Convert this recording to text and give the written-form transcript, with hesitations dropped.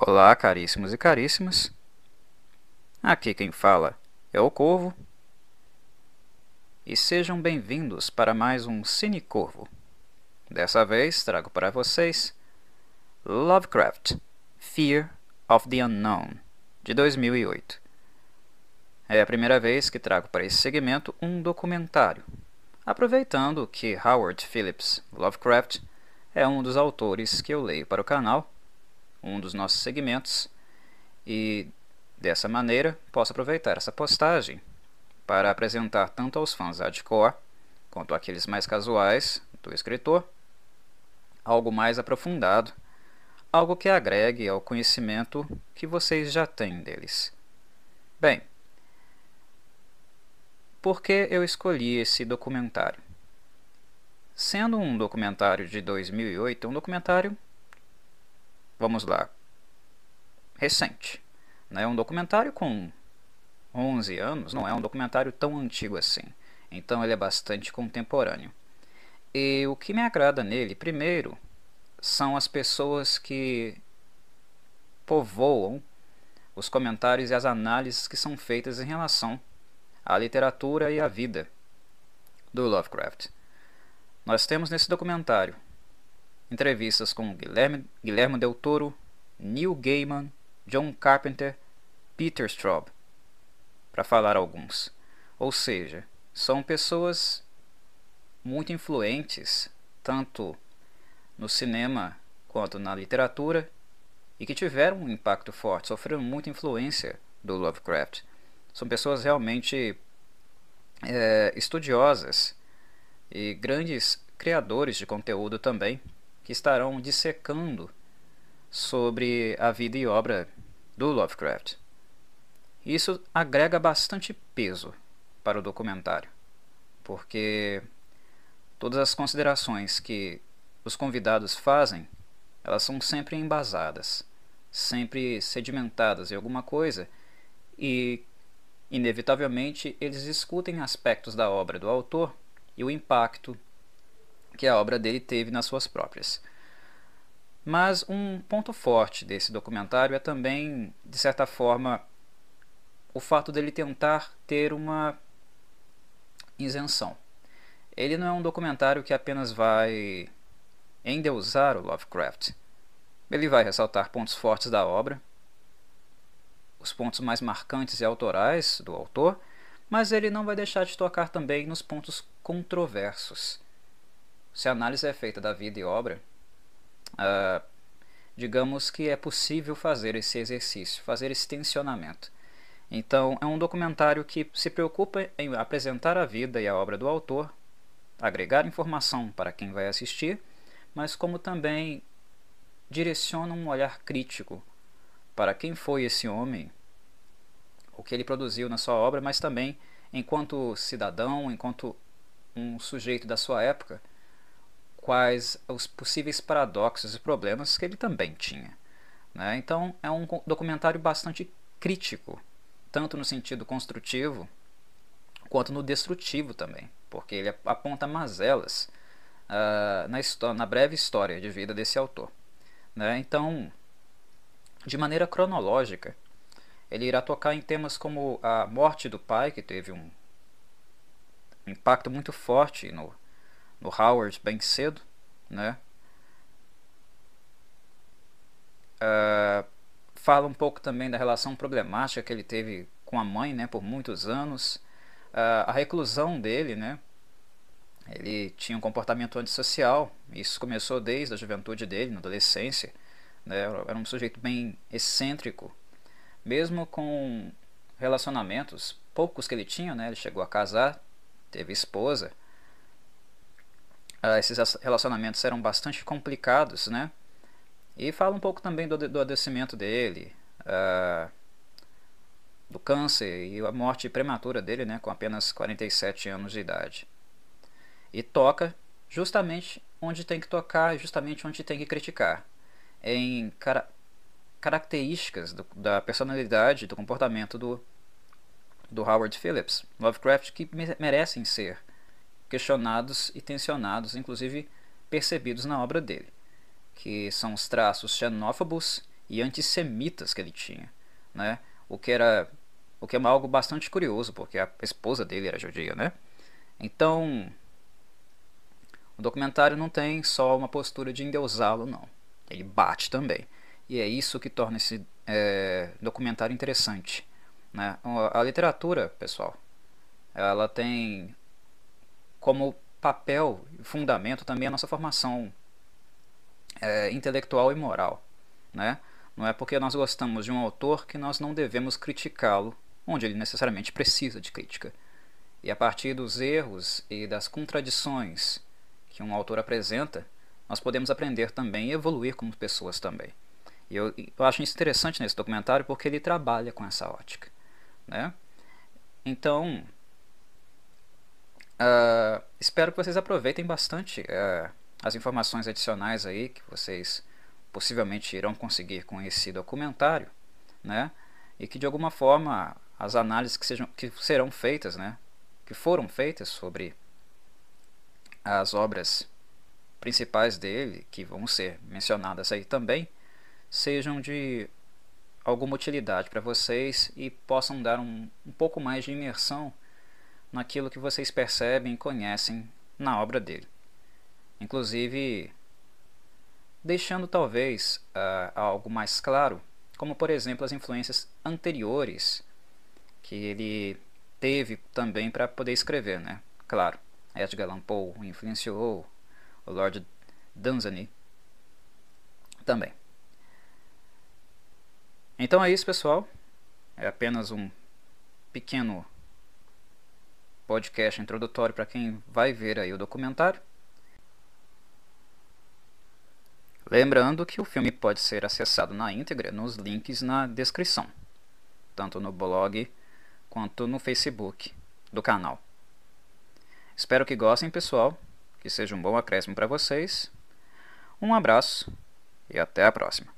Olá, caríssimos e caríssimas. Aqui quem fala é o Corvo. E sejam bem-vindos para mais um Cine Corvo. Dessa vez trago para vocês Lovecraft, Fear of the Unknown, de 2008. É a primeira vez que trago para esse segmento um documentário, aproveitando que Howard Phillips Lovecraft é um dos autores que eu leio para o canal, um dos nossos segmentos, e dessa maneira posso aproveitar essa postagem para apresentar tanto aos fãs hardcore quanto àqueles mais casuais do escritor algo mais aprofundado, algo que agregue ao conhecimento que vocês já têm deles. Bem, por que eu escolhi esse documentário? Sendo um documentário de 2008, um documentário, vamos lá, recente, né? Um documentário com 11 anos, não é um documentário tão antigo assim, então ele é bastante contemporâneo. E o que me agrada nele, primeiro, são as pessoas que povoam os comentários e as análises que são feitas em relação à literatura e à vida do Lovecraft. Nós temos nesse documentário entrevistas com Guilherme Del Toro, Neil Gaiman, John Carpenter, Peter Straub, para falar alguns. Ou seja, são pessoas muito influentes, tanto no cinema quanto na literatura, e que tiveram um impacto forte, sofreram muita influência do Lovecraft. São pessoas realmente estudiosas e grandes criadores de conteúdo também, que estarão dissecando sobre a vida e obra do Lovecraft. Isso agrega bastante peso para o documentário, porque todas as considerações que os convidados fazem, elas são sempre embasadas, sempre sedimentadas em alguma coisa, e inevitavelmente eles discutem aspectos da obra do autor e o impacto que a obra dele teve nas suas próprias. Mas um ponto forte desse documentário é também, de certa forma, o fato dele tentar ter uma isenção. Ele não é um documentário que apenas vai endeusar o Lovecraft. Ele vai ressaltar pontos fortes da obra, os pontos mais marcantes e autorais do autor, mas ele não vai deixar de tocar também nos pontos controversos. Se a análise é feita da vida e obra, digamos que é possível fazer esse exercício, fazer esse tensionamento. Então, é um documentário que se preocupa em apresentar a vida e a obra do autor, agregar informação para quem vai assistir, mas como também direciona um olhar crítico para quem foi esse homem, o que ele produziu na sua obra, mas também enquanto cidadão, enquanto um sujeito da sua época, quais os possíveis paradoxos e problemas que ele também tinha, né? Então, é um documentário bastante crítico, tanto no sentido construtivo quanto no destrutivo também, porque ele aponta mazelas na breve história de vida desse autor, né? Então, de maneira cronológica, ele irá tocar em temas como a morte do pai, que teve um impacto muito forte no Howard bem cedo, né? Fala um pouco também da relação problemática que ele teve com a mãe, né, por muitos anos. A reclusão dele, né? Ele tinha um comportamento antissocial. Isso começou desde a juventude dele, na adolescência, né? Era um sujeito bem excêntrico. Mesmo com relacionamentos poucos que ele tinha, né? Ele chegou a casar, teve esposa. Esses relacionamentos eram bastante complicados, né? E fala um pouco também do adoecimento dele, do câncer e a morte prematura dele, né, com apenas 47 anos de idade. E toca justamente onde tem que tocar, justamente onde tem que criticar, em características da personalidade, do comportamento do Howard Phillips Lovecraft, que merecem ser questionados e tensionados, inclusive percebidos na obra dele, que são os traços xenófobos e antissemitas que ele tinha, né? O que é algo bastante curioso, porque a esposa dele era judia, né? Então, o documentário não tem só uma postura de endeusá-lo, não. Ele bate também. E é isso que torna esse documentário interessante, né? A literatura, pessoal, ela tem como papel e fundamento também a nossa formação intelectual e moral, né? Não é porque nós gostamos de um autor que nós não devemos criticá-lo onde ele necessariamente precisa de crítica. E a partir dos erros e das contradições que um autor apresenta, nós podemos aprender também e evoluir como pessoas também. E eu acho isso interessante nesse documentário porque ele trabalha com essa ótica, né? Então, espero que vocês aproveitem bastante as informações adicionais aí que vocês possivelmente irão conseguir com esse documentário, né? E que de alguma forma as análises que foram feitas sobre as obras principais dele, que vão ser mencionadas aí também, sejam de alguma utilidade para vocês e possam dar um pouco mais de imersão naquilo que vocês percebem e conhecem na obra dele. Inclusive, deixando talvez algo mais claro, como por exemplo as influências anteriores que ele teve também para poder escrever, né? Claro, Edgar Allan Poe influenciou, o Lord Dunsany também. Então é isso, pessoal. É apenas um pequeno podcast introdutório para quem vai ver aí o documentário. Lembrando que o filme pode ser acessado na íntegra nos links na descrição, tanto no blog quanto no Facebook do canal. Espero que gostem, pessoal, que seja um bom acréscimo para vocês. Um abraço e até a próxima.